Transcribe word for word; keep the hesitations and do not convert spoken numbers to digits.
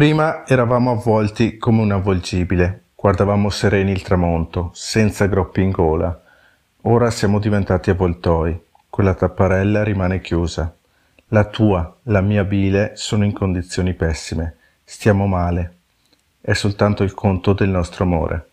Prima eravamo avvolti come una volgibile, guardavamo sereni il tramonto, senza groppi in gola. Ora siamo diventati avvoltoi, quella tapparella rimane chiusa. La tua, la mia bile sono in condizioni pessime, stiamo male. È soltanto il conto del nostro amore.